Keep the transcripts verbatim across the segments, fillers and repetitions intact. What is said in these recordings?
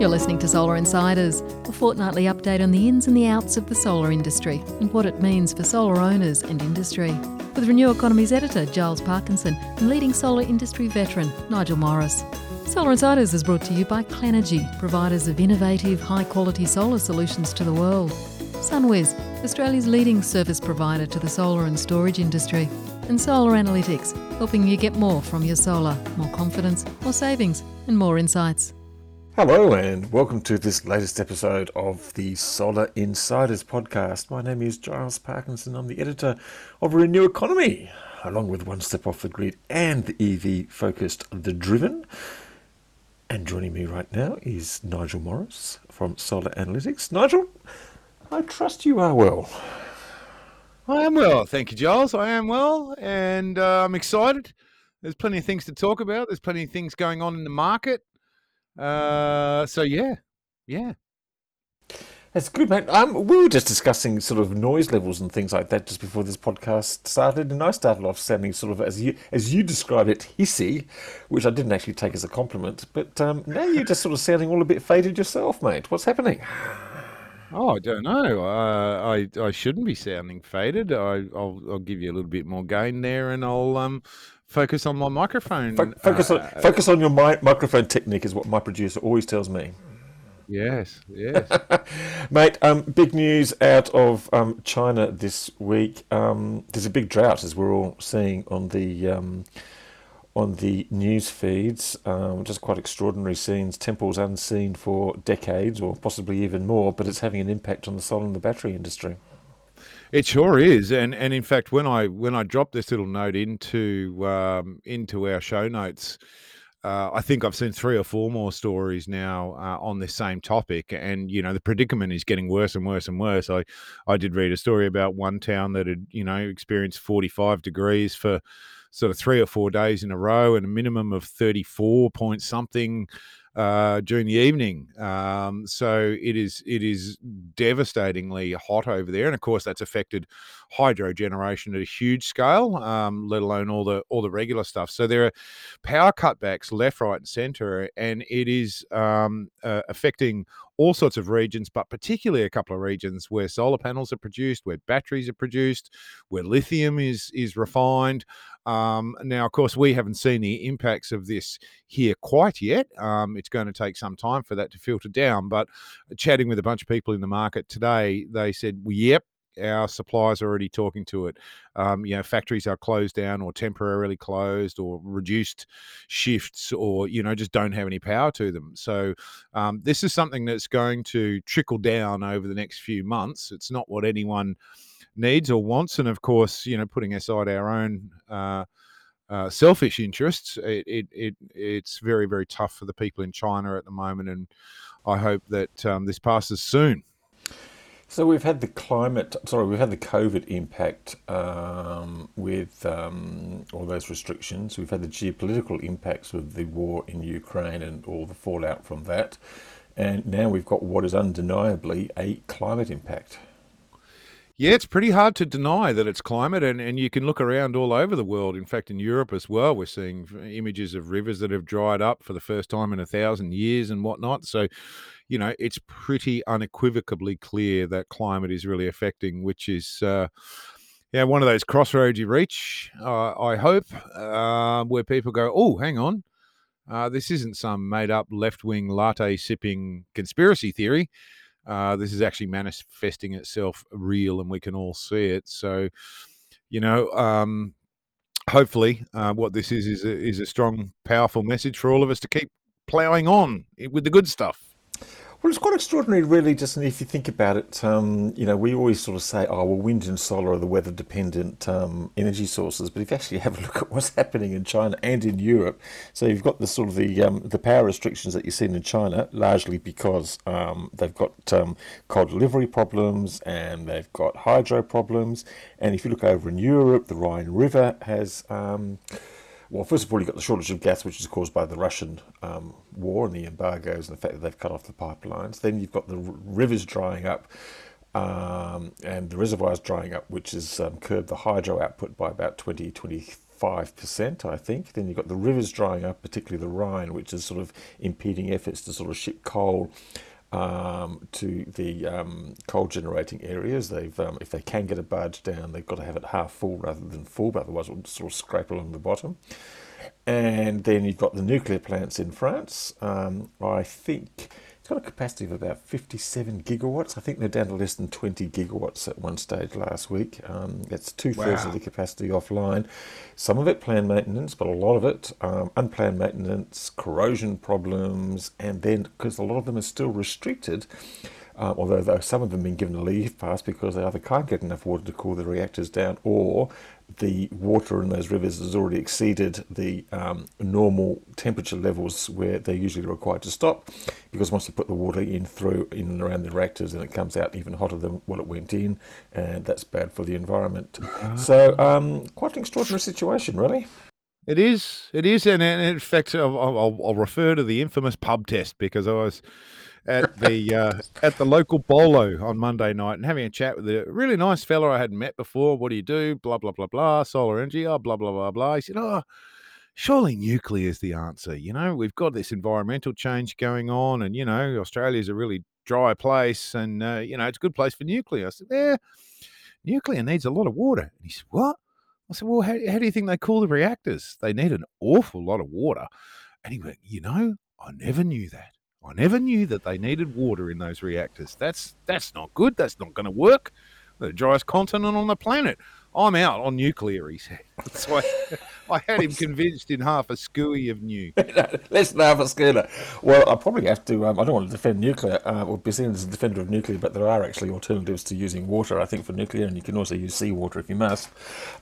You're listening to Solar Insiders, a fortnightly update on the ins and the outs of the solar industry and what it means for solar owners and industry. With Renew Economy's editor, Giles Parkinson, and leading solar industry veteran, Nigel Morris. Solar Insiders is brought to you by Clenergy, providers of innovative, high-quality solar solutions to the world. Sunwiz, Australia's leading service provider to the solar and storage industry. And Solar Analytics, helping you get more from your solar, more confidence, more savings, and more insights. Hello and welcome to this latest episode of the Solar Insiders podcast. My name is Giles Parkinson. I'm the editor of Renew Economy, along with One Step Off the Grid and the E V-focused The Driven. And joining me right now is Nigel Morris from Solar Analytics. Nigel, I trust you are well. I am well. Thank you, Giles. I am well and uh, I'm excited. There's plenty of things to talk about. There's plenty of things going on in the market. Uh, so yeah, yeah. That's good, mate. Um, we were just discussing sort of noise levels and things like that just before this podcast started, and I started off sounding sort of, as you as you described it, hissy, which I didn't actually take as a compliment. But um, now you're just sort of sounding all a bit faded yourself, mate. What's happening? Oh, I don't know. Uh, I I shouldn't be sounding faded. I I'll, I'll give you a little bit more gain there, and I'll um. Focus on my microphone. Focus on uh, focus on your mi- microphone technique is what my producer always tells me. Yes, yes, mate. Um, big news out of um, China this week. Um, there's a big drought, as we're all seeing on the um, on the news feeds. Um, just quite extraordinary scenes. Temples unseen for decades, or possibly even more. But it's having an impact on the solar and the battery industry. It sure is, and and in fact, when I when I dropped this little note into um, into our show notes, uh, I think I've seen three or four more stories now uh, on this same topic, and you know the predicament is getting worse and worse and worse. I I did read a story about one town that had you know experienced forty-five degrees for sort of three or four days in a row, and a minimum of thirty-four point something. Uh, during the evening. Um, so it is it is devastatingly hot over there. And of course, that's affected hydro generation at a huge scale, um, let alone all the all the regular stuff. So there are power cutbacks left, right and centre, and it is um, uh, affecting all sorts of regions, but particularly a couple of regions where solar panels are produced, where batteries are produced, where lithium is is refined. Um, now, of course, we haven't seen the impacts of this here quite yet. Um, it's going to take some time for that to filter down. But chatting with a bunch of people in the market today, they said, well, yep, our suppliers are already talking to it. Um, you know, factories are closed down or temporarily closed or reduced shifts or, you know, just don't have any power to them. So um, this is something that's going to trickle down over the next few months. It's not what anyone needs or wants, and of course, you know, putting aside our own uh, uh, selfish interests, it, it it it's very very tough for the people in China at the moment, and I hope that um, this passes soon. So we've had the climate, sorry, we've had the COVID impact um, with um, all those restrictions. We've had the geopolitical impacts with the war in Ukraine and all the fallout from that, and now we've got what is undeniably a climate impact. Yeah, it's pretty hard to deny that it's climate, and, and you can look around all over the world. In fact, in Europe as well, we're seeing images of rivers that have dried up for the first time in a thousand years and whatnot. So, you know, it's pretty unequivocally clear that climate is really affecting, which is uh, yeah, one of those crossroads you reach, uh, I hope, uh, where people go, oh, hang on, uh, this isn't some made-up left-wing latte-sipping conspiracy theory. Uh, this is actually manifesting itself real, and we can all see it. So, you know, um, hopefully uh, what this is is a, is a strong, powerful message for all of us to keep ploughing on with the good stuff. Well, it's quite extraordinary, really, just if you think about it. Um, you know, we always sort of say, oh, well, wind and solar are the weather-dependent um, energy sources. But if you actually have a look at what's happening in China and in Europe, so you've got the sort of the um, the power restrictions that you've seen in China, largely because um, they've got um, coal delivery problems and they've got hydro problems. And if you look over in Europe, the Rhine River has... Um, Well, first of all, you've got the shortage of gas, which is caused by the Russian um, war and the embargoes and the fact that they've cut off the pipelines. Then you've got the r- rivers drying up um, and the reservoirs drying up, which has um, curbed the hydro output by about 20, 23 five percent, I think. Then you've got the rivers drying up, particularly the Rhine, which is sort of impeding efforts to sort of ship coal um, to the um, coal generating areas. They've, um, if they can get a barge down, they've got to have it half full rather than full, but otherwise it will sort of scrape along the bottom. And then you've got the nuclear plants in France. Um, I think it's got a capacity of about fifty-seven gigawatts. I think they're down to less than twenty gigawatts at one stage last week. Um, that's two-thirds wow. of the capacity offline. Some of it planned maintenance, but a lot of it um, unplanned maintenance, corrosion problems, and then because a lot of them are still restricted, uh, although though some of them have been given a leave pass because they either can't get enough water to cool the reactors down, or the water in those rivers has already exceeded the um, normal temperature levels where they're usually required to stop, because once you put the water in through in and around the reactors, and it comes out even hotter than what it went in, and that's bad for the environment. So um, quite an extraordinary situation, really. It is, it is, and in fact, I'll, I'll, I'll refer to the infamous pub test, because I was at the uh, at the local bolo on Monday night and having a chat with a really nice fella I hadn't met before. What do you do? Blah, blah, blah, blah. Solar energy, oh, blah, blah, blah, blah. He said, oh, surely nuclear is the answer. You know, we've got this environmental change going on, and, you know, Australia's a really dry place, and, uh, you know, it's a good place for nuclear. I said, yeah, nuclear needs a lot of water. And he said, what? I said, well, how, how do you think they cool the reactors? They need an awful lot of water. And he went, you know, I never knew that. I never knew that they needed water in those reactors. That's that's not good. That's not going to work. The driest continent on the planet. I'm out on nuclear, he said. So I, I had him convinced in half a scooey of new. No, less than half a schooner. Well, I probably have to, um, I don't want to defend nuclear, uh, or be seen as a defender of nuclear, but there are actually alternatives to using water, I think, for nuclear, and you can also use seawater if you must.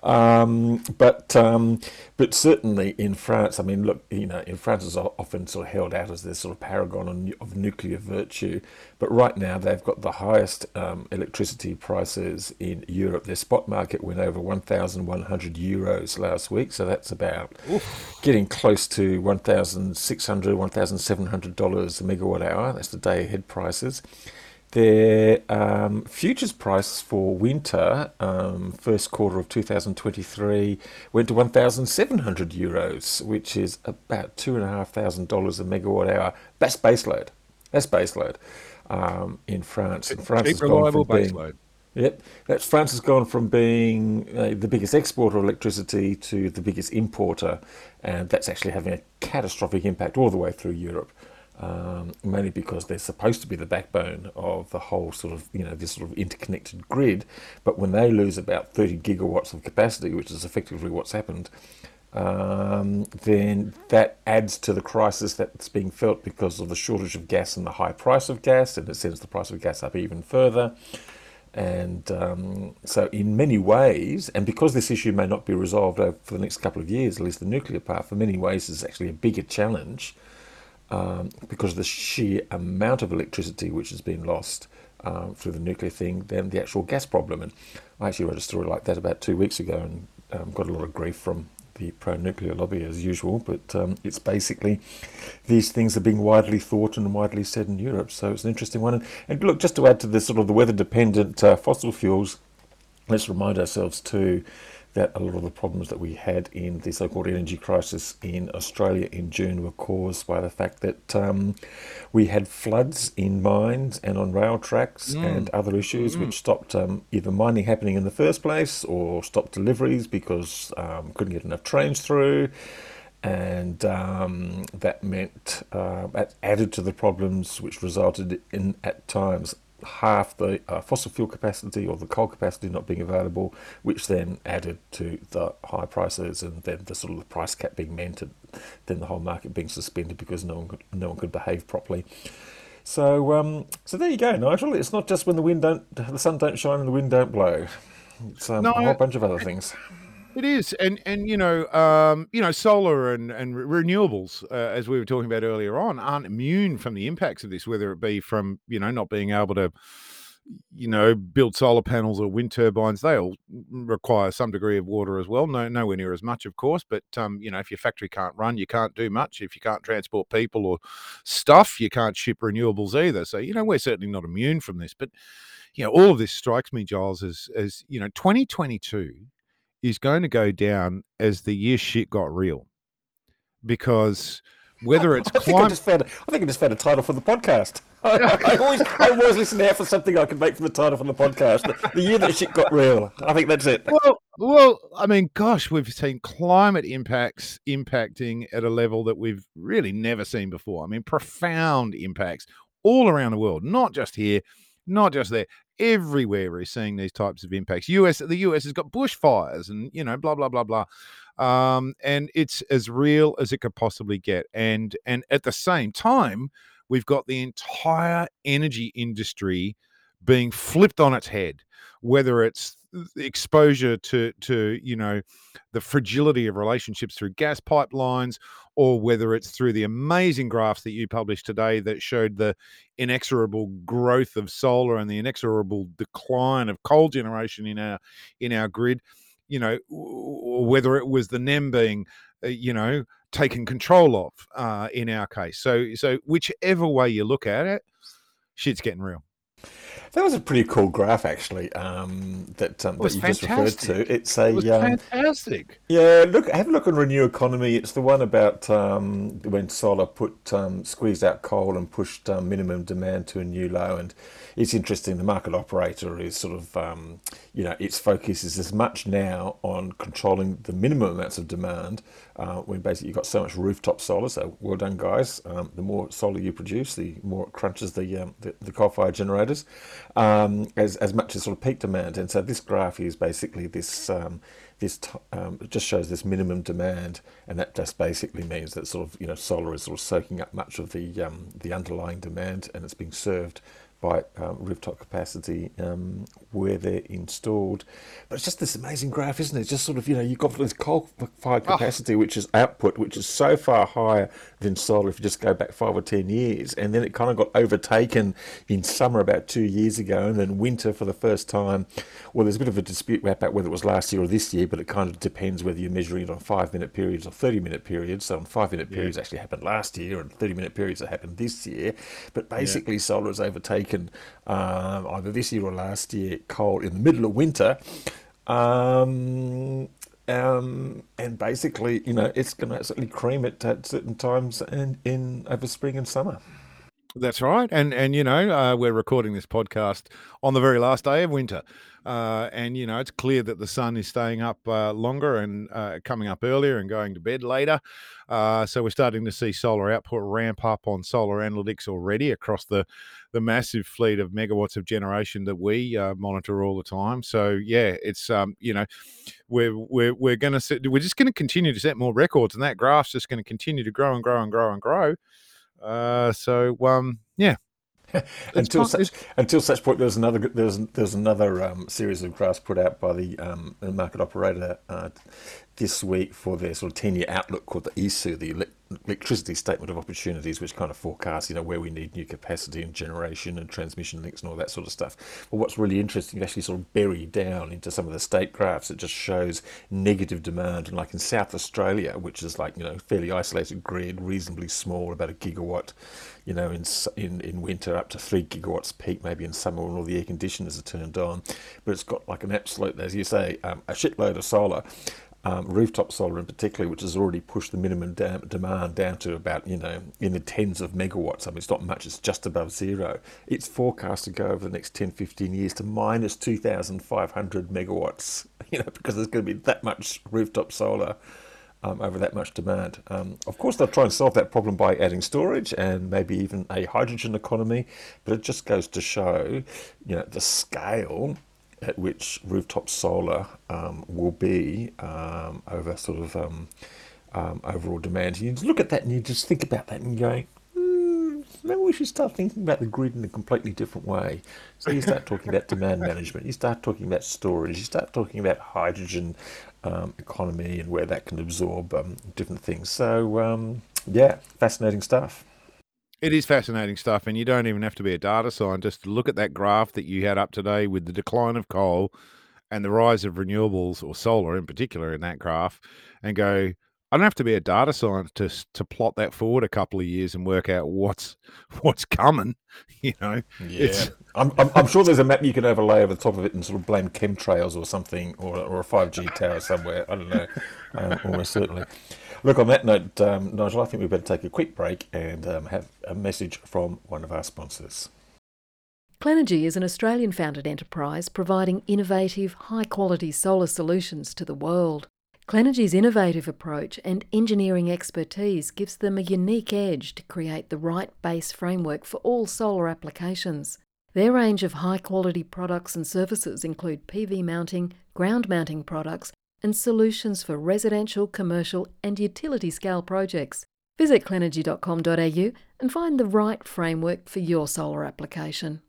Um, but um, but certainly in France, I mean, look, you know, in France is often sort of held out as this sort of paragon of nuclear virtue, but right now they've got the highest um, electricity prices in Europe. Their spot market went over eleven hundred euros last week, so that's about Oof. getting close to sixteen hundred, seventeen hundred dollars a megawatt hour. That's the day ahead prices. Their um, futures price for winter, um, first quarter of two thousand twenty-three, went to seventeen hundred euros, which is about two and a half thousand dollars a megawatt hour. That's baseload. That's baseload um, in France. And France is reliable baseload. Yep, that's, France has gone from being uh, the biggest exporter of electricity to the biggest importer, and that's actually having a catastrophic impact all the way through Europe, um, mainly because they're supposed to be the backbone of the whole sort of, you know, this sort of interconnected grid, but when they lose about thirty gigawatts of capacity, which is effectively what's happened, um, then that adds to the crisis that's being felt because of the shortage of gas and the high price of gas, and it sends the price of gas up even further. And um, so in many ways, and because this issue may not be resolved over for the next couple of years, at least the nuclear part, for many ways is actually a bigger challenge um, because of the sheer amount of electricity which has been lost um, through the nuclear thing than the actual gas problem. And I actually wrote a story like that about two weeks ago and um, got a lot of grief from the pro-nuclear lobby as usual, but um, it's basically these things are being widely thought and widely said in Europe, so it's an interesting one. And, and look, just to add to this sort of the weather-dependent uh, fossil fuels, let's remind ourselves too that a lot of the problems that we had in the so-called energy crisis in Australia in June were caused by the fact that um, we had floods in mines and on rail tracks mm. and other issues mm. which stopped um, either mining happening in the first place or stopped deliveries because um, couldn't get enough trains through. And um, that meant, uh, that added to the problems which resulted in, at times, half the uh, fossil fuel capacity or the coal capacity not being available, which then added to the high prices and then the sort of the price cap being meant, and then the whole market being suspended because no one could, no one could behave properly. So um, so there you go, Nigel. It's not just when the wind don't, the sun don't shine and the wind don't blow. It's um, no, a whole bunch of other things. It is, and and you know, um, you know, solar and and renewables, uh, as we were talking about earlier on, aren't immune from the impacts of this. Whether it be from you know not being able to, you know, build solar panels or wind turbines, they all require some degree of water as well. No, nowhere near as much, of course. But um, you know, if your factory can't run, you can't do much. If you can't transport people or stuff, you can't ship renewables either. So you know, we're certainly not immune from this. But you know, all of this strikes me, Giles, as as you know, twenty twenty-two is going to go down as the year shit got real. Because whether it's... I think, clim- I, just found a, I think I just found a title for the podcast. I, I, I, always, I always listen out for something I could make from the title from the podcast. The, the year that shit got real. I think that's it. Well, well, I mean, gosh, we've seen climate impacts impacting at a level that we've really never seen before. I mean, profound impacts all around the world, not just here, not just there. Everywhere we're seeing these types of impacts. U S, the U S has got bushfires and, you know, blah, blah, blah, blah. Um, and it's as real as it could possibly get. And and at the same time, we've got the entire energy industry being flipped on its head, whether it's exposure to, to you know, the fragility of relationships through gas pipelines, or whether it's through the amazing graphs that you published today that showed the inexorable growth of solar and the inexorable decline of coal generation in our in our grid, you know, whether it was the N E M being, you know, taken control of uh, in our case. So, so whichever way you look at it, shit's getting real. That was a pretty cool graph, actually, um, that, um, that you fantastic. just referred to. It's a it was um, fantastic. Yeah, look, have a look on Renew Economy. It's the one about um, when solar put um, squeezed out coal and pushed um, minimum demand to a new low. And it's interesting. The market operator is sort of, um, you know, its focus is as much now on controlling the minimum amounts of demand. Uh, when basically you've got so much rooftop solar, so well done, guys. Um, the more solar you produce, the more it crunches the um, the, the coal-fired generators. Um, as as much as sort of peak demand, and so this graph is basically this um, this t- um, it just shows this minimum demand, and that just basically means that sort of you know solar is sort of soaking up much of the um, the underlying demand, and it's being served by um, rooftop capacity um, where they're installed. But it's just this amazing graph, isn't it? It's just sort of, you know, you've got this coal-fired capacity, oh. which is output, which is so far higher than solar if you just go back five or ten years. And then it kind of got overtaken in summer about two years ago, and then winter for the first time. Well, there's a bit of a dispute about whether it was last year or this year, but it kind of depends whether you're measuring it on five-minute periods or thirty-minute periods. So on five-minute yeah. periods actually happened last year, and thirty-minute periods that happened this year. But basically yeah. solar has overtaken Um, either this year or last year, coal in the middle of winter, um, um, and basically, you know, it's going to absolutely cream it at certain times and in over spring and summer. That's right, and and you know, uh, we're recording this podcast on the very last day of winter, uh, and you know, it's clear that the sun is staying up uh, longer and uh, coming up earlier and going to bed later. Uh, so we're starting to see solar output ramp up on Solar Analytics already across the. the massive fleet of megawatts of generation that we uh, monitor all the time. So yeah, it's um, you know, we're we're we're going to we're just going to continue to set more records, and that graph's just going to continue to grow and grow and grow and grow. Uh, so um, yeah. until such until such point, there's another there's there's another um, series of graphs put out by the, um, the market operator uh, this week for their sort of ten-year outlook called the E S O O, the Electricity Statement of Opportunities, which kind of forecasts you know where we need new capacity and generation and transmission links and all that sort of stuff. But what's really interesting, you actually sort of bury down into some of the state graphs. It just shows negative demand, and like in South Australia, which is like you know fairly isolated grid, reasonably small, about a gigawatt. You know, in in in winter, up to three gigawatts peak, maybe in summer when all the air conditioners are turned on. But it's got like an absolute, as you say, um, a shitload of solar, um, rooftop solar in particular, which has already pushed the minimum da- demand down to about, you know, in the tens of megawatts. I mean, it's not much, it's just above zero. It's forecast to go over the next ten, fifteen years to minus two thousand five hundred megawatts, you know, because there's going to be that much rooftop solar. Um, over that much demand. Um, of course, they'll try and solve that problem by adding storage and maybe even a hydrogen economy, but it just goes to show, you know, the scale at which rooftop solar um, will be um, over sort of um, um, overall demand. You look at that and you just think about that and go, mm, maybe we should start thinking about the grid in a completely different way. So you start talking about demand management, you start talking about storage, you start talking about hydrogen Um, economy and where that can absorb um, different things. So um, yeah, fascinating stuff. It is fascinating stuff, and you don't even have to be a data scientist to look at that graph that you had up today with the decline of coal and the rise of renewables or solar in particular in that graph and go, I don't have to be a data scientist to plot that forward a couple of years and work out what's what's coming. You know, yeah. It's... I'm, I'm I'm sure there's a map you can overlay over the top of it and sort of blame chemtrails or something, or or a five G tower somewhere. I don't know. Um, almost certainly. Look, on that note, um, Nigel, I think we better take a quick break and um, have a message from one of our sponsors. Clenergy is an Australian-founded enterprise providing innovative, high-quality solar solutions to the world. Clenergy's innovative approach and engineering expertise gives them a unique edge to create the right base framework for all solar applications. Their range of high-quality products and services include P V mounting, ground mounting products, and solutions for residential, commercial and utility-scale projects. Visit clenergy dot com dot a u and find the right framework for your solar application.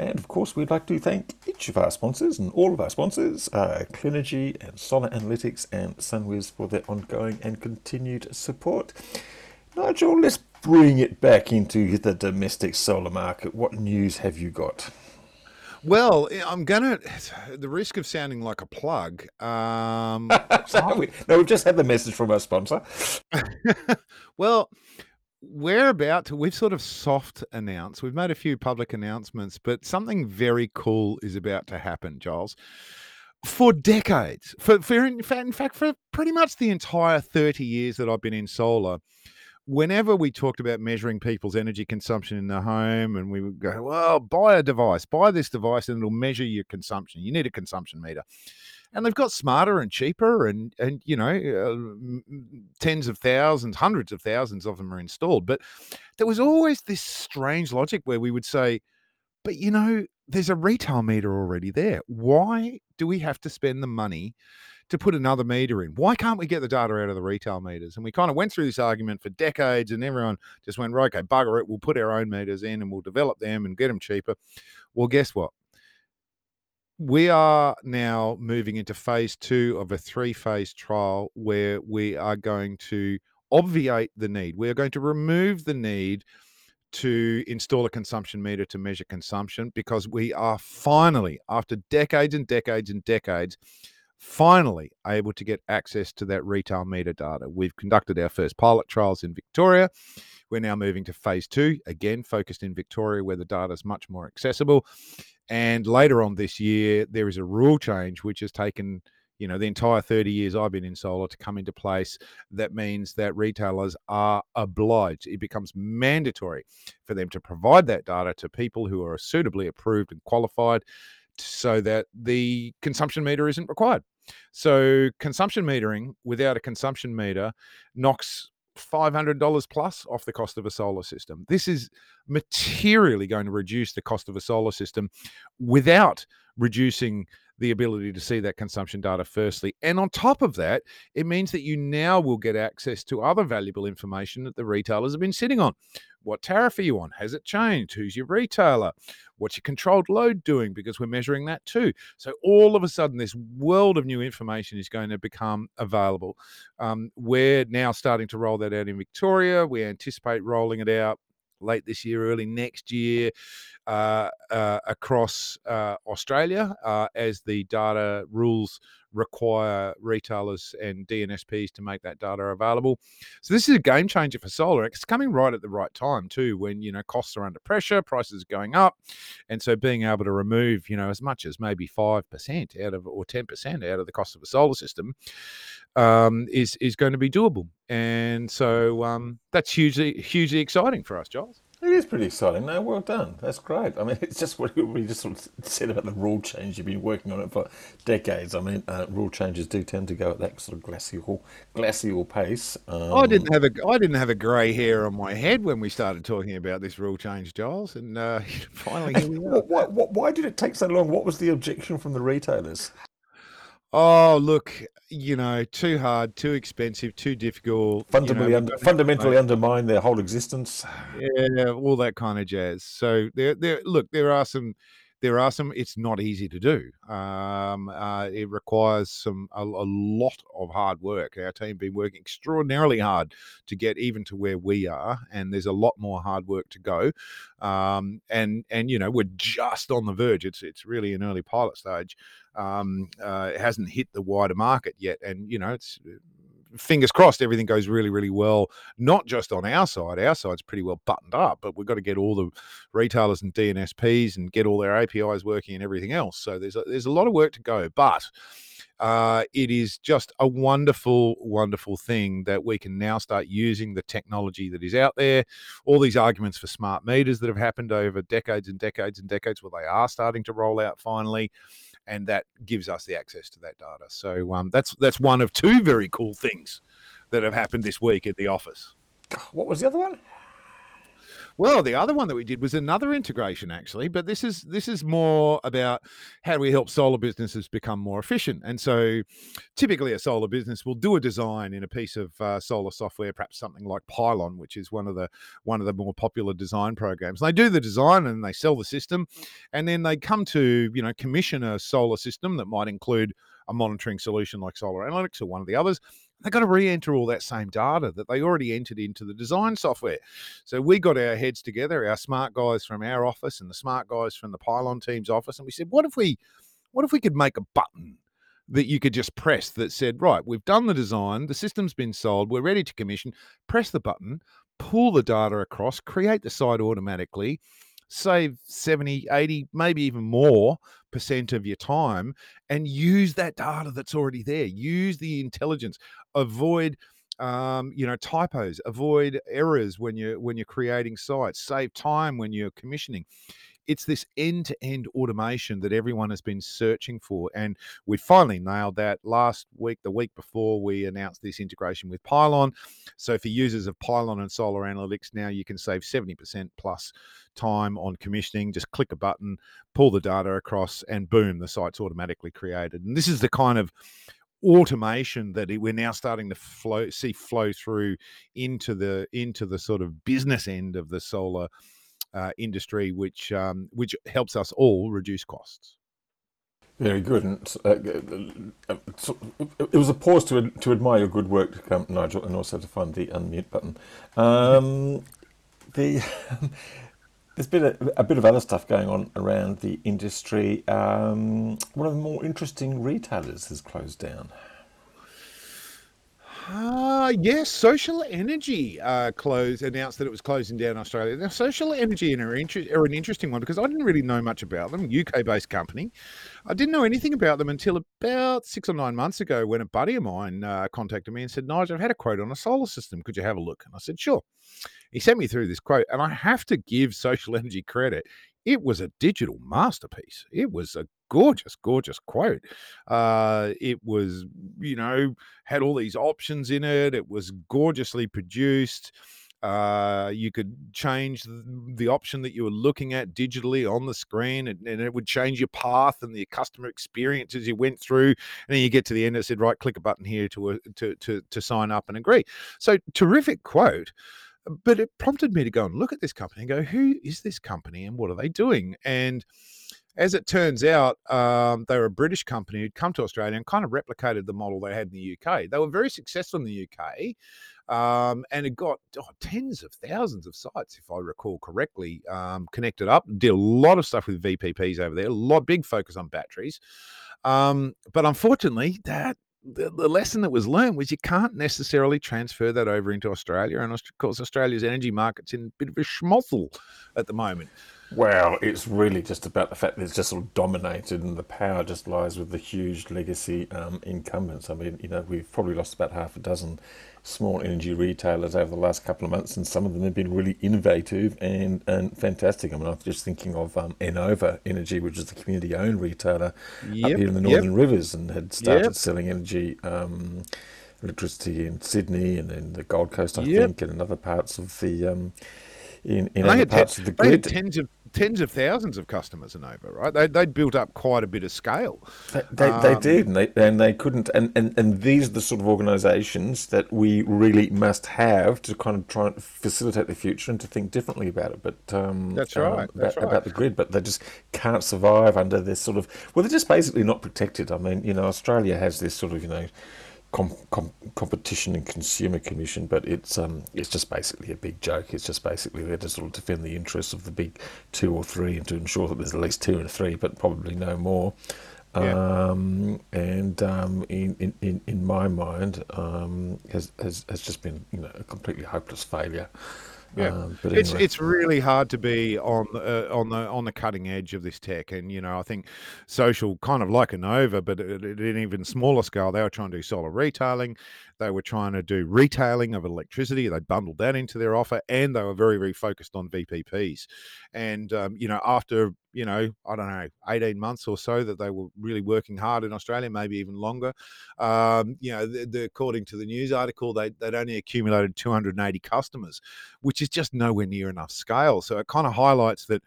And of course, we'd like to thank each of our sponsors and all of our sponsors, uh, Clenergy and Solar Analytics and Sunwiz, for their ongoing and continued support. Nigel, let's bring it back into the domestic solar market. What news have you got? Well, I'm going to, the risk of sounding like a plug. Um, so we, no, we've just had the message from our sponsor. Well, we're about to, we've sort of soft announced, we've made a few public announcements, but something very cool is about to happen, Giles. For decades, for, for in fact, in fact, for pretty much the entire thirty years that I've been in solar, whenever we talked about measuring people's energy consumption in the home, and we would go, well, buy a device, buy this device, and it'll measure your consumption. You need a consumption meter. And they've got smarter and cheaper, and, and you know, uh, tens of thousands, hundreds of thousands of them are installed. But there was always this strange logic where we would say, but, you know, there's a retail meter already there. Why do we have to spend the money to put another meter in? Why can't we get the data out of the retail meters? And we kind of went through this argument for decades, and everyone just went, right, okay, bugger it, we'll put our own meters in and we'll develop them and get them cheaper. Well, guess what? We are now moving into phase two of a three-phase trial where we are going to obviate the need. We are going to remove the need to install a consumption meter to measure consumption, because we are finally, after decades and decades and decades, finally able to get access to that retail meter data. We've conducted our first pilot trials in Victoria. We're now moving to phase two, again, focused in Victoria, where the data is much more accessible. And later on this year, there is a rule change which has taken, you know, the entire thirty years I've been in solar to come into place. That means that retailers are obliged. It becomes mandatory for them to provide that data to people who are suitably approved and qualified, so that the consumption meter isn't required. So consumption metering without a consumption meter knocks five hundred dollars plus off the cost of a solar system. This is materially going to reduce the cost of a solar system without reducing the ability to see that consumption data firstly. And on top of that, it means that you now will get access to other valuable information that the retailers have been sitting on. What tariff are you on? Has it changed? Who's your retailer? What's your controlled load doing? Because we're measuring that too. So all of a sudden, this world of new information is going to become available. Um, we're now starting to roll that out in Victoria. We anticipate rolling it out late this year, early next year, uh, uh, across uh, Australia, uh, as the data rules require retailers and D N S Ps to make that data available. So this is a game changer for solar. It's coming right at the right time too, when, you know, costs are under pressure, prices are going up. And so being able to remove, you know, as much as maybe five percent out of, or ten percent out of the cost of a solar system um, is, is going to be doable. And so um, that's hugely, hugely exciting for us, Giles. It is pretty exciting. No, well done. That's great. I mean, it's just what we just sort of said about the rule change. You've been working on it for decades. I mean, uh, rule changes do tend to go at that sort of glacial, glacial pace. Um, I didn't have a, I didn't have a grey hair on my head when we started talking about this rule change, Giles, and uh, finally here we are. Why, why, why did it take so long? What was the objection from the retailers? Oh, look, you know, too hard, too expensive, too difficult. Fundamentally, you know, under, fundamentally like, undermine their whole existence. Yeah, all that kind of jazz. So there, there. Look, there are some, there are some. It's not easy to do. Um, uh, it requires some a, a lot of hard work. Our team have been working extraordinarily hard to get even to where we are, and there's a lot more hard work to go. Um, and and you know, we're just on the verge. It's it's really an early pilot stage. Um, uh, it hasn't hit the wider market yet. And, you know, it's fingers crossed everything goes really, really well, not just on our side. Our side's pretty well buttoned up, but we've got to get all the retailers and D N S Ps and get all their A P Is working and everything else. So there's a, there's a lot of work to go, but uh, it is just a wonderful, wonderful thing that we can now start using the technology that is out there. All these arguments for smart meters that have happened over decades and decades and decades, well, they are starting to roll out finally. And that gives us the access to that data. So um, that's that's one of two very cool things that have happened this week at the office. What was the other one? Well, the other one that we did was another integration, actually, but this is this is more about how do we help solar businesses become more efficient. And so typically a solar business will do a design in a piece of uh, solar software, perhaps something like Pylon, which is one of the one of the more popular design programs. They do the design and they sell the system, and then they come to, you know, commission a solar system that might include a monitoring solution like Solar Analytics or one of the others. They've got to re-enter all that same data that they already entered into the design software. So we got our heads together, our smart guys from our office and the smart guys from the Pylon team's office, and we said, what if we, what if we could make a button that you could just press that said, right, we've done the design, the system's been sold, we're ready to commission, press the button, pull the data across, create the site automatically, save seventy, eighty, maybe even more percent of your time, and use that data that's already there. Use the intelligence. Avoid, um, you know, typos. Avoid errors when you're when you're creating sites. Save time when you're commissioning. It's this end-to-end automation that everyone has been searching for, and we finally nailed that last week. The week before, we announced this integration with Pylon. So for users of Pylon and Solar Analytics, now you can save seventy percent plus time on commissioning. Just click a button, pull the data across, and boom, the site's automatically created. And this is the kind of automation that we're now starting to flow, see flow through into the into the sort of business end of the solar Uh, industry, which um, which helps us all reduce costs. Very good, and uh, uh, so it was a pause to ad- to admire your good work, um, Nigel, and also to find the unmute button. Um, the there's been a, a bit of other stuff going on around the industry. Um, one of the more interesting retailers has closed down. Uh, yes, Social Energy uh, closed, announced that it was closing down in Australia. Now, Social Energy are, inter- are an interesting one because I didn't really know much about them, U K-based company. I didn't know anything about them until about six or nine months ago when a buddy of mine uh, contacted me and said, Nigel, I've had a quote on a solar system. Could you have a look? And I said, sure. He sent me through this quote, and I have to give Social Energy credit. It was a digital masterpiece. It was a gorgeous, gorgeous quote. Uh, it was, you know, had all these options in it. It was gorgeously produced. Uh, you could change the option that you were looking at digitally on the screen, and, and it would change your path and the customer experience as you went through. And then you get to the end, it said, right, click a button here to, uh, to, to, to sign up and agree. So terrific quote. But it prompted me to go and look at this company and go, who is this company and what are they doing? And as it turns out, um, they were a British company who'd come to Australia and kind of replicated the model they had in the U K. They were very successful in the U K. Um, and it got oh, tens of thousands of sites, if I recall correctly, um, connected up. Did a lot of stuff with V P Ps over there, a lot big focus on batteries. Um, but unfortunately, that The, the lesson that was learned was you can't necessarily transfer that over into Australia, and of course Australia's energy market's in a bit of a schmozzle at the moment. Well, it's really just about the fact that it's just sort of dominated, and the power just lies with the huge legacy um, incumbents. I mean, you know, we've probably lost about half a dozen small energy retailers over the last couple of months, and some of them have been really innovative and, and fantastic. I mean, I'm just thinking of um, Enova Energy, which is the community-owned retailer yep, up here in the Northern yep. Rivers, and had started yep. selling energy, um, electricity in Sydney and in the Gold Coast, I yep. think, and in other parts of the um, in, in other parts t- of the grid. Tens of tens of thousands of customers in over, right? They they built up quite a bit of scale. They they, um, they did, and they and they couldn't. And, and, and these are the sort of organisations that we really must have to kind of try and facilitate the future and to think differently about it. But um, that's right, um, that's about, right. about the grid, but they just can't survive under this sort of. Well, they're just basically not protected. I mean, you know, Australia has this sort of, you know, Com, com, competition and Consumer Commission, but it's um it's just basically a big joke. It's just basically there to sort of defend the interests of the big two or three and to ensure that there's at least two and three, but probably no more. Yeah. Um, and um, in, in, in my mind, um, has, has has just been you know a completely hopeless failure. Yeah, um, but anyway. It's it's really hard to be on uh, on the on the cutting edge of this tech, and you know I think social kind of like Enova, but at an even smaller scale, they were trying to do solar retailing, they were trying to do retailing of electricity, they bundled that into their offer, and they were very very focused on V P Ps, and um, you know after you know I don't know eighteen months or so that they were really working hard in Australia, maybe even longer. Um, you know, the, the, according to the news article, they they'd only accumulated two hundred eighty customers, which is just nowhere near enough scale. So it kind of highlights that,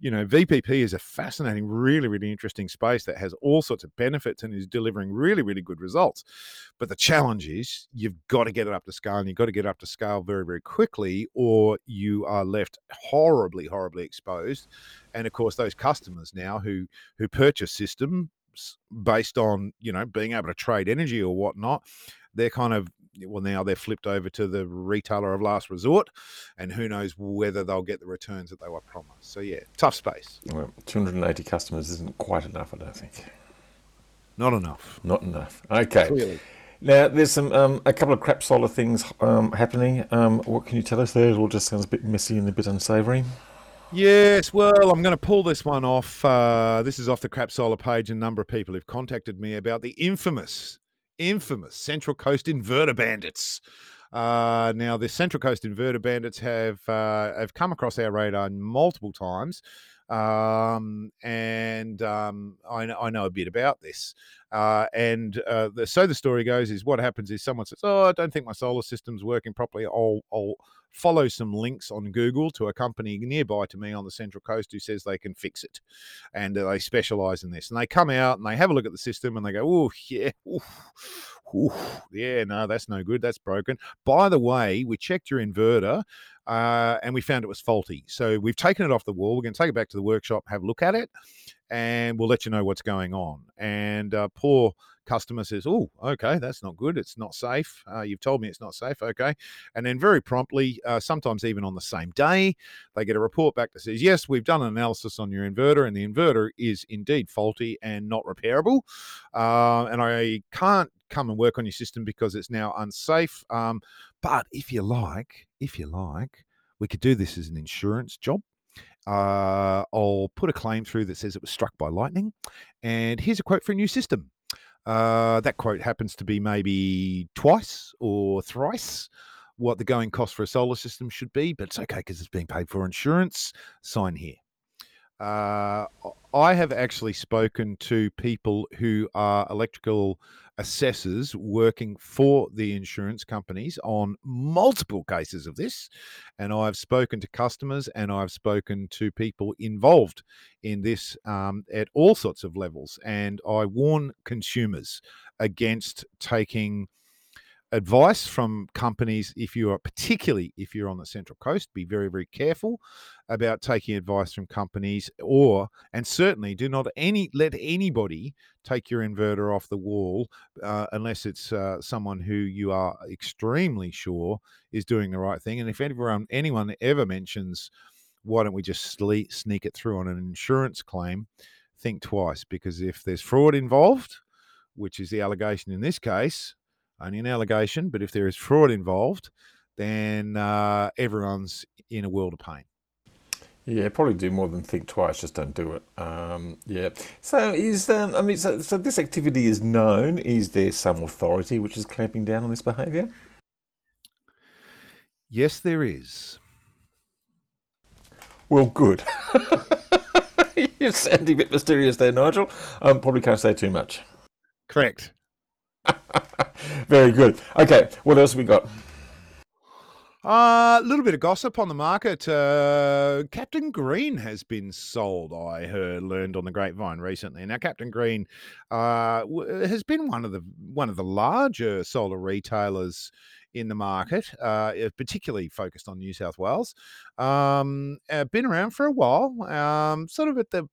you know, V P P is a fascinating, really, really interesting space that has all sorts of benefits and is delivering really, really good results. But the challenge is you've got to get it up to scale, and you've got to get it up to scale very, very quickly, or you are left horribly, horribly exposed. And of course, those customers now who who purchase systems based on, you know, being able to trade energy or whatnot, they're kind of, well, now they're flipped over to the retailer of last resort, and who knows whether they'll get the returns that they were promised. So, yeah, tough space. Well, two hundred eighty customers isn't quite enough, I don't think. Not enough. Not enough. Okay. Clearly. Now, there's some um, a couple of crap solar things um, happening. Um, what can you tell us there? It all just sounds a bit messy and a bit unsavoury. Yes, well, I'm going to pull this one off. Uh, this is off the crap solar page. A number of people have contacted me about the infamous infamous Central Coast inverter bandits. Uh, now, the Central Coast inverter bandits have uh, have come across our radar multiple times, um, and um, I, I know a bit about this. Uh, and uh, the, so the story goes is what happens is someone says, "Oh, I don't think my solar system's working properly. I'll, I'll follow some links on Google to a company nearby to me on the Central Coast who says they can fix it, and uh, they specialize in this." And they come out and they have a look at the system and they go, "Oh, yeah, oof, oof, yeah, no, that's no good. That's broken. By the way, we checked your inverter uh, and we found it was faulty. So we've taken it off the wall. We're going to take it back to the workshop, have a look at it, and we'll let you know what's going on." And uh, poor customer says, "Oh, okay, that's not good. It's not safe. Uh, you've told me it's not safe. Okay." And then very promptly, uh, sometimes even on the same day, they get a report back that says, "Yes, we've done an analysis on your inverter, and the inverter is indeed faulty and not repairable. Uh, and I can't come and work on your system because it's now unsafe. Um, but if you like, if you like, we could do this as an insurance job. Uh, I'll put a claim through that says it was struck by lightning, and here's a quote for a new system." Uh, that quote happens to be maybe twice or thrice what the going cost for a solar system should be, but it's okay because it's being paid for insurance. Sign here. Uh, I have actually spoken to people who are electrical assessors working for the insurance companies on multiple cases of this, and I've spoken to customers and I've spoken to people involved in this um, at all sorts of levels, and I warn consumers against taking advice from companies. If you are, particularly if you're on the Central Coast, be very, very careful about taking advice from companies, or, and certainly do not any let anybody take your inverter off the wall uh, unless it's uh, someone who you are extremely sure is doing the right thing. And if anyone, anyone ever mentions, "Why don't we just sleep, sneak it through on an insurance claim?" think twice, because if there's fraud involved, which is the allegation in this case, only an allegation, but if there is fraud involved, then uh, everyone's in a world of pain. Yeah, probably do more than think twice. Just don't do it. Um, yeah. So is um, I mean, so, so this activity is known. Is there some authority which is clamping down on this behaviour? Yes, there is. Well, good. You're sounding a bit mysterious there, Nigel. I um, probably can't say too much. Correct. Very good. Okay, what else have we got? A uh, little bit of gossip on the market. Uh, Captain Green has been sold, I heard, learned on the grapevine recently. Now, Captain Green uh, has been one of the one of the larger solar retailers in the market, uh, particularly focused on New South Wales. Um, been around for a while, um, sort of at the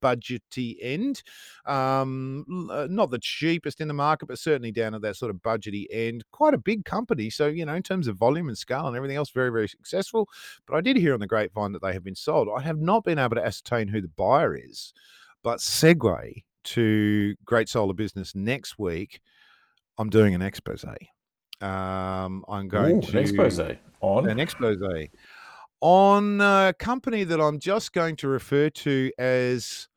budgety end. Um, not the cheapest in the market, but certainly down at that sort of budgety end. Quite a big company. So, you know, in terms of volume and scale and everything else, very, very successful. But I did hear on the grapevine that they have been sold. I have not been able to ascertain who the buyer is, but Segway to Great Solar Business next week, I'm doing an expose. Um, I'm going Ooh, to an expose on an expose on a company that I'm just going to refer to as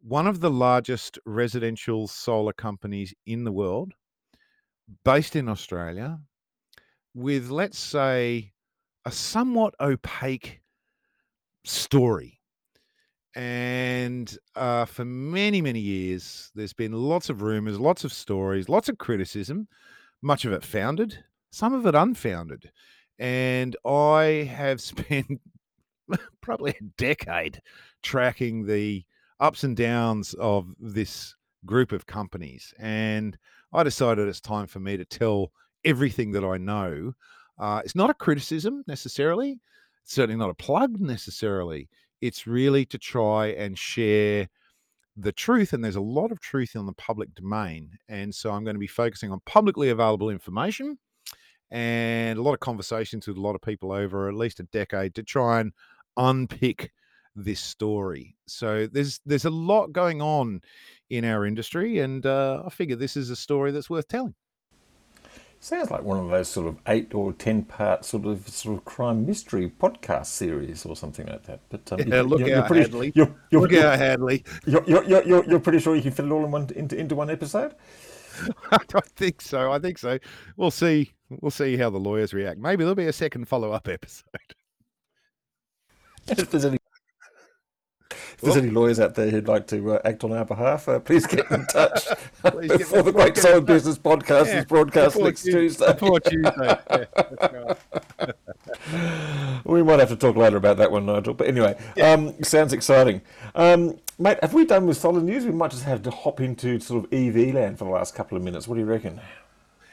one of the largest residential solar companies in the world, based in Australia, with, let's say, a somewhat opaque story. And uh, for many, many years, there's been lots of rumors, lots of stories, lots of criticism, much of it founded, some of it unfounded. And I have spent probably a decade tracking the ups and downs of this group of companies. And I decided it's time for me to tell everything that I know. Uh, it's not a criticism necessarily, it's certainly not a plug necessarily. It's really to try and share the truth, and there's a lot of truth in the public domain. And so I'm going to be focusing on publicly available information and a lot of conversations with a lot of people over at least a decade to try and unpick this story. So there's there's a lot going on in our industry, and uh, I figure this is a story that's worth telling. Sounds like one of those sort of eight or ten part sort of sort of crime mystery podcast series or something like that. But um, yeah, look out, Hadley! Look out, Hadley! You're you're you're you're pretty sure you can fit it all in one into into one episode? I think so. I think so. We'll see. We'll see how the lawyers react. Maybe there'll be a second follow up episode. If there's any if there's well, any lawyers out there who'd like to uh, act on our behalf, uh, please get in touch please get before the Great Solar Business Podcast yeah, is broadcast next Tuesday. Tuesday. Before Tuesday. Yeah, right. We might have to talk later about that one, Nigel. But anyway, yeah. um, sounds exciting. Um, mate, have we done with solar news? We might just have to hop into sort of E V land for the last couple of minutes. What do you reckon?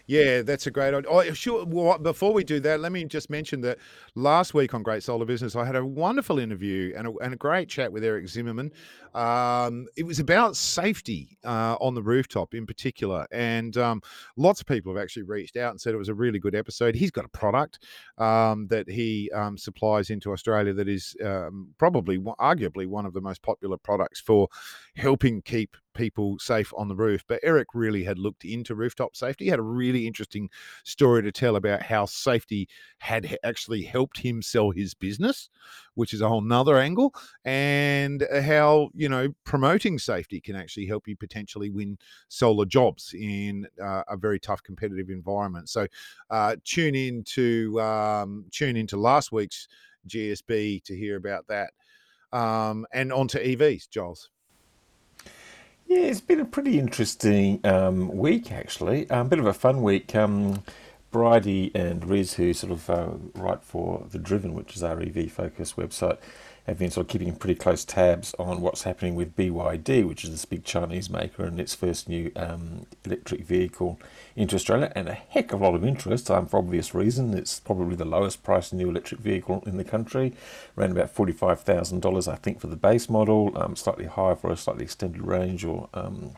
Yeah, that's a great idea. Oh, sure. Well, before we do that, let me just mention that last week on Great Solar Business, I had a wonderful interview and a, and a great chat with Eric Zimmerman. Um, it was about safety uh, on the rooftop in particular. And um, lots of people have actually reached out and said it was a really good episode. He's got a product um, that he um, supplies into Australia that is um, probably, arguably, one of the most popular products for helping keep people safe on the roof. But Eric really had looked into rooftop safety. He had a really interesting story to tell about how safety had actually helped him sell his business, which is a whole nother angle, and how, you know, promoting safety can actually help you potentially win solar jobs in uh, a very tough competitive environment. So uh, tune in to um, tune into last week's G S B to hear about that. Um, and on to E Vs, Giles. Yeah, it's been a pretty interesting um, week, actually. A um, bit of a fun week. Um, Bridie and Riz, who sort of uh, write for The Driven, which is our E V-focused website, have been sort of keeping pretty close tabs on what's happening with B Y D, which is this big Chinese maker and its first new um, electric vehicle into Australia, and a heck of a lot of interest, um, for obvious reason. It's probably the lowest priced new electric vehicle in the country, around about forty-five thousand dollars, I think, for the base model, um, slightly higher for a slightly extended range or um,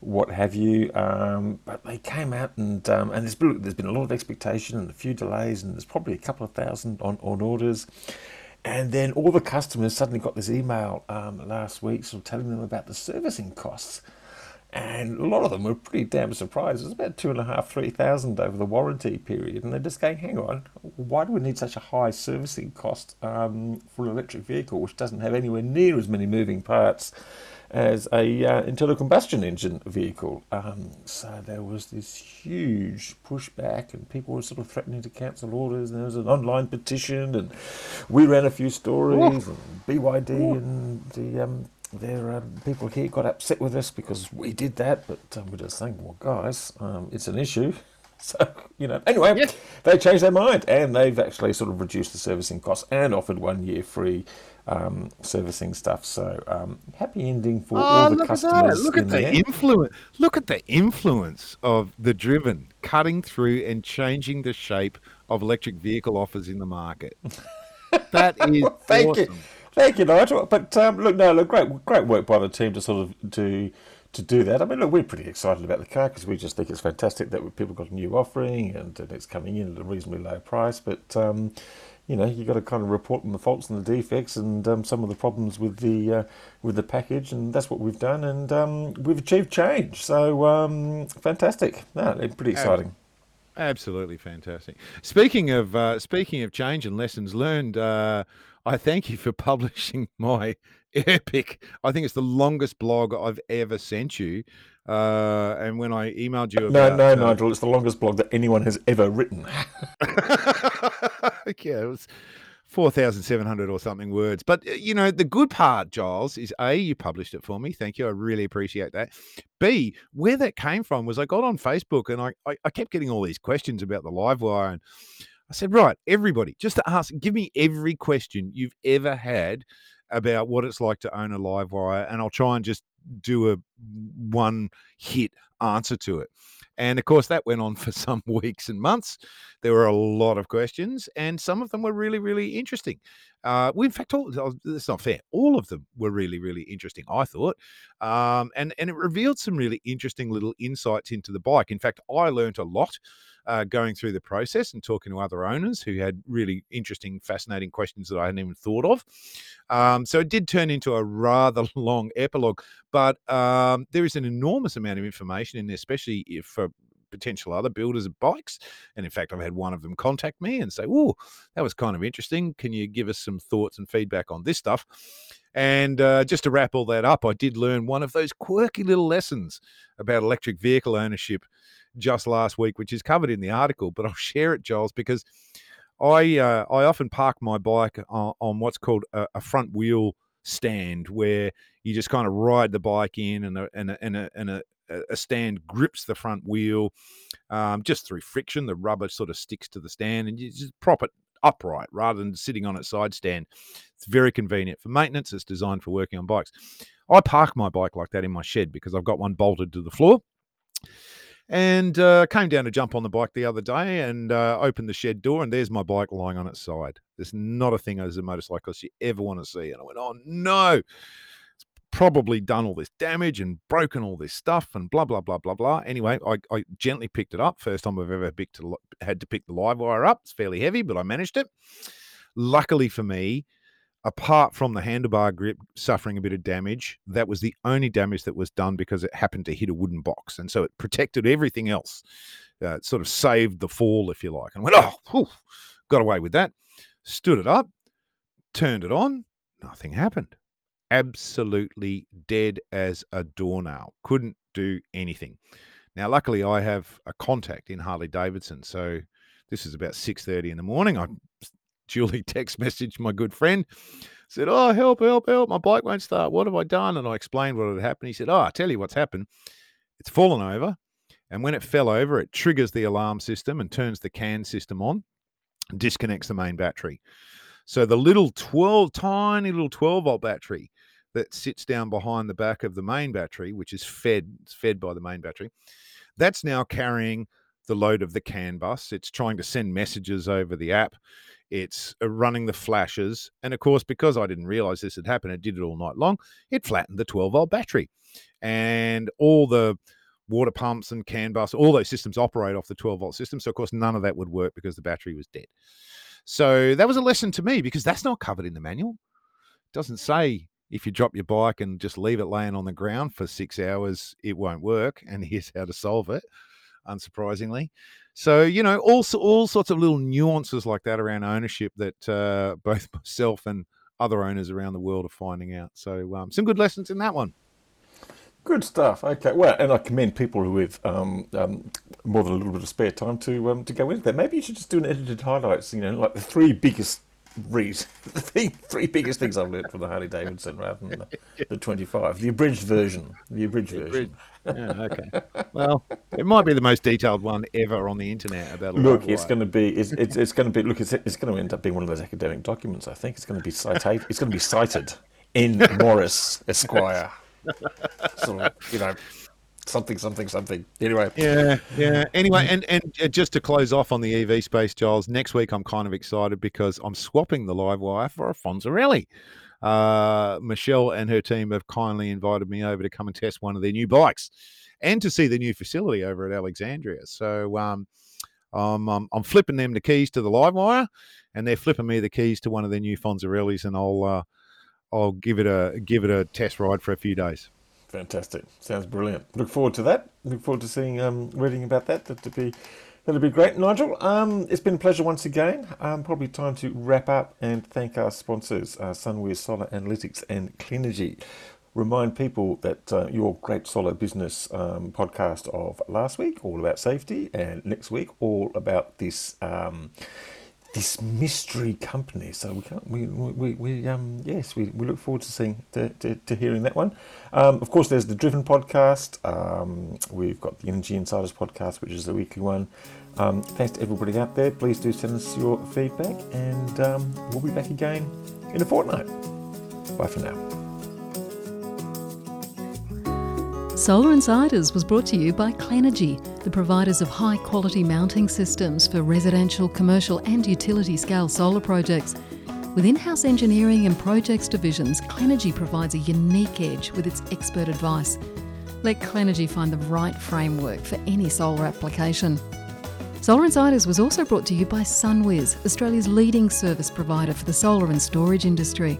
what have you. Um, but they came out and um, and there's been, there's been a lot of expectation and a few delays, and there's probably a couple of thousand on, on orders. And then all the customers suddenly got this email um, last week sort of telling them about the servicing costs. And a lot of them were pretty damn surprised. It was about two and a half, three thousand over the warranty period. And they're just going, hang on, why do we need such a high servicing cost um, for an electric vehicle, which doesn't have anywhere near as many moving parts as a uh, internal combustion engine vehicle? Um, so there was this huge pushback, and people were sort of threatening to cancel orders. And there was an online petition, and we ran a few stories. Ooh. And B Y D Ooh. And the... Um, There, um, people here got upset with us because we did that, but um, we're just saying, well, guys, um, it's an issue. So, you know, anyway, yeah. They changed their mind, and they've actually sort of reduced the servicing costs and offered one year free um, servicing stuff. So, um, happy ending for oh, all the look customers. At look at the there. influence. Look at the influence of The Driven cutting through and changing the shape of electric vehicle offers in the market. That is well, thank awesome. You. Thank you, Nigel. But um, look, no, look, great, great work by the team to sort of do to do that. I mean, look, we're pretty excited about the car because we just think it's fantastic that people got a new offering and, and it's coming in at a reasonably low price. But um, you know, you've got to kind of report on the faults and the defects and um, some of the problems with the uh, with the package, and that's what we've done, and um, we've achieved change. So um, fantastic! No, yeah, pretty exciting. Um, absolutely fantastic. Speaking of uh, speaking of change and lessons learned, uh, I thank you for publishing my epic. I think it's the longest blog I've ever sent you. Uh, and when I emailed you about... No, no, uh, Nigel, it's the longest blog that anyone has ever written. Yeah, it was four thousand seven hundred or something words. But, you know, the good part, Giles, is A, you published it for me. Thank you. I really appreciate that. B, where that came from was I got on Facebook and I, I, I kept getting all these questions about the LiveWire, and I said, right, everybody, just to ask, give me every question you've ever had about what it's like to own a LiveWire, and I'll try and just do a one-hit answer to it. And, of course, that went on for some weeks and months. There were a lot of questions, and some of them were really, really interesting. Uh, we, in fact, all, that's not fair. All of them were really, really interesting, I thought. Um, and, and it revealed some really interesting little insights into the bike. In fact, I learned a lot uh, going through the process and talking to other owners who had really interesting, fascinating questions that I hadn't even thought of. Um, so it did turn into a rather long epilogue, but um, there is an enormous amount of information in there, especially if for potential other builders of bikes. And in fact, I've had one of them contact me and say, oh, that was kind of interesting. Can you give us some thoughts and feedback on this stuff? And uh, just to wrap all that up, I did learn one of those quirky little lessons about electric vehicle ownership just last week, which is covered in the article, but I'll share it, Giles, because I uh, I often park my bike on, on what's called a, a front wheel stand, where you just kind of ride the bike in and a, and a, and a, and a a stand grips the front wheel, um, just through friction. The rubber sort of sticks to the stand and you just prop it upright rather than sitting on its side stand. It's very convenient for maintenance. It's designed for working on bikes. I park my bike like that in my shed because I've got one bolted to the floor. And uh, came down to jump on the bike the other day and uh, opened the shed door, and there's my bike lying on its side. There's not a thing as a motorcyclist you ever want to see. And I went, oh, no. Probably done all this damage and broken all this stuff and blah, blah, blah, blah, blah. Anyway, I, I gently picked it up. First time I've ever picked to, had to pick the live wire up. It's fairly heavy, but I managed it. Luckily for me, apart from the handlebar grip suffering a bit of damage, that was the only damage that was done because it happened to hit a wooden box. And so it protected everything else. Uh, it sort of saved the fall, if you like. And went, oh, whew, got away with that. Stood it up, turned it on. Nothing happened. Absolutely dead as a doornail. Couldn't do anything. Now, luckily, I have a contact in Harley Davidson. So this is about six thirty in the morning. I duly text messaged my good friend, said, oh, help, help, help. My bike won't start. What have I done? And I explained what had happened. He said, oh, I'll tell you what's happened. It's fallen over. And when it fell over, it triggers the alarm system and turns the C A N system on and disconnects the main battery. So the little twelve, tiny little twelve volt battery that sits down behind the back of the main battery, which is fed, it's fed by the main battery, that's now carrying the load of the C A N bus. It's trying to send messages over the app. It's running the flashes. And of course, because I didn't realize this had happened, it did it all night long. It flattened the twelve volt battery, and all the water pumps and C A N bus, all those systems operate off the twelve volt system. So of course, none of that would work because the battery was dead. So that was a lesson to me because that's not covered in the manual. It doesn't say if you drop your bike and just leave it laying on the ground for six hours, it won't work. And here's how to solve it, unsurprisingly. So, you know, all, all sorts of little nuances like that around ownership that uh, both myself and other owners around the world are finding out. So um, some good lessons in that one. Good stuff. Okay. Well, and I commend people who have um, um, more than a little bit of spare time to um, to go into that. Maybe you should just do an edited highlights, you know, like the three biggest reads, the three, three biggest things I've learned from the Harley Davidson rather than the, the twenty-five, the abridged version, the abridged the version. Yeah, okay. Well, it might be the most detailed one ever on the internet about. Look, it's going to be. It's, it's it's going to be. Look, it's it's going to end up being one of those academic documents. I think it's going to be cited. It's going to be cited. N. Morris, Esquire. Sort of, you know, something, something, something. Anyway. Yeah, yeah. Anyway, and, and just to close off on the E V space, Giles, next week I'm kind of excited because I'm swapping the LiveWire for a Fonzarelli. Uh, Michelle and her team have kindly invited me over to come and test one of their new bikes and to see the new facility over at Alexandria. So um, Um, I'm, I'm flipping them the keys to the LiveWire, and they're flipping me the keys to one of their new Fonzarellis, and I'll uh, I'll give it a give it a test ride for a few days. Fantastic! Sounds brilliant. Look forward to that. Look forward to seeing um, reading about that. That to be. That'll be great, Nigel. Um, it's been a pleasure once again. Um, probably time to wrap up and thank our sponsors, uh, Sunwiz, Solar Analytics and Clenergy. Remind people that uh, your great solar business um, podcast of last week, all about safety, and next week, all about this um, this mystery company. So we can't, we we we um yes, we, we look forward to seeing to, to, to hearing that one. Um, of course, there's the Driven podcast. Um, we've got the Energy Insiders podcast, which is the weekly one. Um, thanks to everybody out there. Please do send us your feedback, and um, we'll be back again in a fortnight. Bye for now. Solar Insiders was brought to you by Clenergy, the providers of high-quality mounting systems for residential, commercial and utility-scale solar projects. With in-house engineering and projects divisions, Clenergy provides a unique edge with its expert advice. Let Clenergy find the right framework for any solar application. Solar Insiders was also brought to you by Sunwiz, Australia's leading service provider for the solar and storage industry.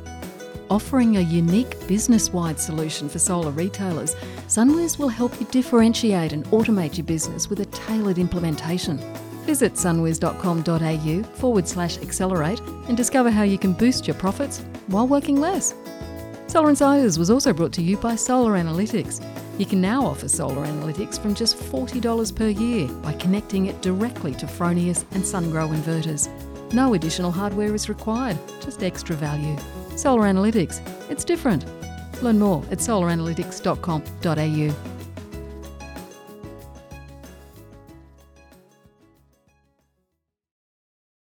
Offering a unique business-wide solution for solar retailers, Sunwiz will help you differentiate and automate your business with a tailored implementation. Visit sunwiz.com.au forward slash accelerate and discover how you can boost your profits while working less. Solar Insiders was also brought to you by Solar Analytics. You can now offer Solar Analytics from just forty dollars per year by connecting it directly to Fronius and SunGrow inverters. No additional hardware is required, just extra value. Solar Analytics, it's different. Learn more at solar analytics dot com dot a u.